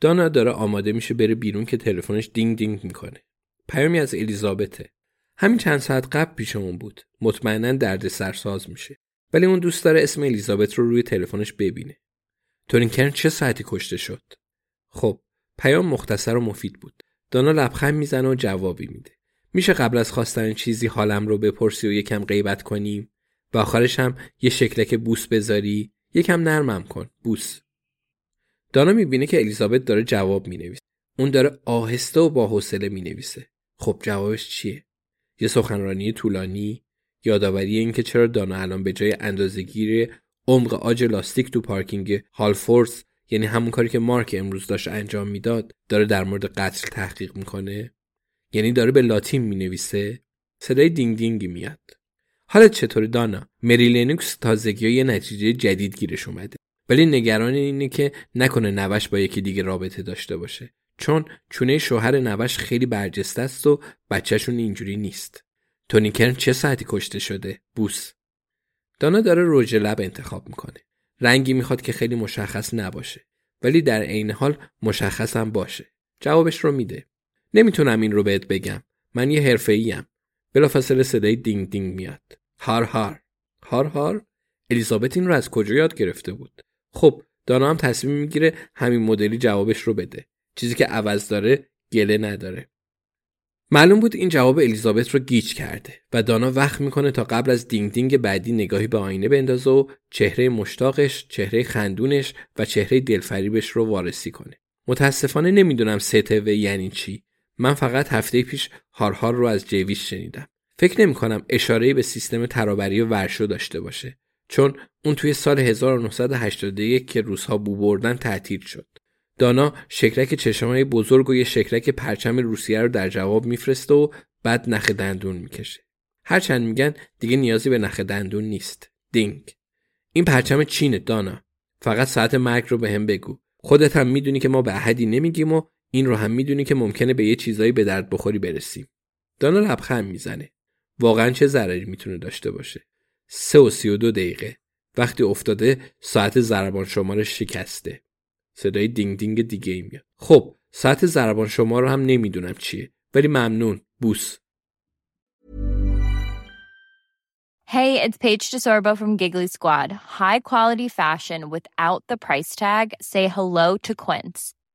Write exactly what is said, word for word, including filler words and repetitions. دانا داره آماده میشه بره بیرون که تلفنش دینگ دینگ میکنه. پیامی از الیزابته. همین چند ساعت قبل پیشمون بود. مطمئناً درد سرساز میشه. ولی اون دوست داره اسم الیزابت رو روی تلفنش ببینه. تورینکرن چه ساعتی کشته شد؟ خب، پیام مختصر و مفید بود. دانا لبخند میزنه و جوابی میده. میشه قبل از خواستن چیزی حالم رو بپرسی و یکم غیبت کنیم و آخرش هم یه شکلک بوس بذاری؟ یکم نرمم کن. بوس. دانا میبینه که الیزابت داره جواب مینویسه. اون داره آهسته و با حوصله مینویسه. خب جوابش چیه؟ یه سخنرانی طولانی، یادآوری این که چرا دانا الان به جای اندازه‌گیری عمق آج لاستیک تو پارکینگ هالفورس، یعنی همون کاری که مارک امروز داشت انجام میداد، داره در مورد قتل تحقیق میکنه؟ یعنی داره به لاتین مینویسه. صدای دینگ دینگی میاد. حالت چطوره دانا؟ مری لینوکس تازگیای یه نتیجه جدید گیرش اومده. ولی نگران اینه که نکنه نوش با یکی دیگه رابطه داشته باشه، چون چونه شوهر نوش خیلی برجسته است و بچه‌شون اینجوری نیست. تونیکرن چه ساعتی کشته شده؟ بوس. دانا داره رژ لب انتخاب میکنه. رنگی میخواد که خیلی مشخص نباشه، ولی در عین حال مشخص هم باشه. جوابش رو میده. نمیتونم این رو بهت بگم. من یه حرفه‌ایم. بلافاصله صدای دینگ دینگ میاد. هار هار. هار هار. الیزابت این رو از کجا یاد گرفته بود؟ خب دانا هم تصمیم میگیره همین مدلی جوابش رو بده. چیزی که عوض داره گله نداره. معلوم بود این جواب الیزابت رو گیج کرده و دانا وقت میکنه تا قبل از دینگ دینگ بعدی نگاهی به آینه بندازه و چهره مشتاقش، چهره خندونش و چهره دلفریبش رو وارسی کنه. متاسفانه نمیدونم سه تی وی یعنی چی. من فقط هفته پیش هارهار رو از جیویش شنیدم. فکر نمی‌کنم اشاره‌ای به سیستم ترابری و ورشو داشته باشه، چون اون توی سال هزار و نهصد و هشتاد و یک که روس‌ها بو بردن تعطیل شد. دانا شکلک چشمای بزرگ و یه شکلک پرچم روسیه رو در جواب میفرسته و بعد نخ دندون میکشه. هرچند میگن دیگه نیازی به نخ دندون نیست. دینگ. این پرچم چینه دانا. فقط ساعت مرگ رو بهم بگو. خودت هم میدونی که ما به احدی نمیگیم و این رو هم میدونی که ممکنه به یه چیزایی به درد بخوری برسیم. دانا لبخند میزنه. واقعا چه ضرری میتونه داشته باشه؟ سه و سی و دو دقیقه. وقتی افتاده ساعت ضربان شمارش شکسته. صدای دینگ دینگ دیگه ای میاد. خب ساعت ضربان شما رو هم نمیدونم چیه، ولی ممنون. بوس. Hey, it's Paige DeSorbo from Giggly Squad. High quality fashion without the price tag. Say hello to Quince.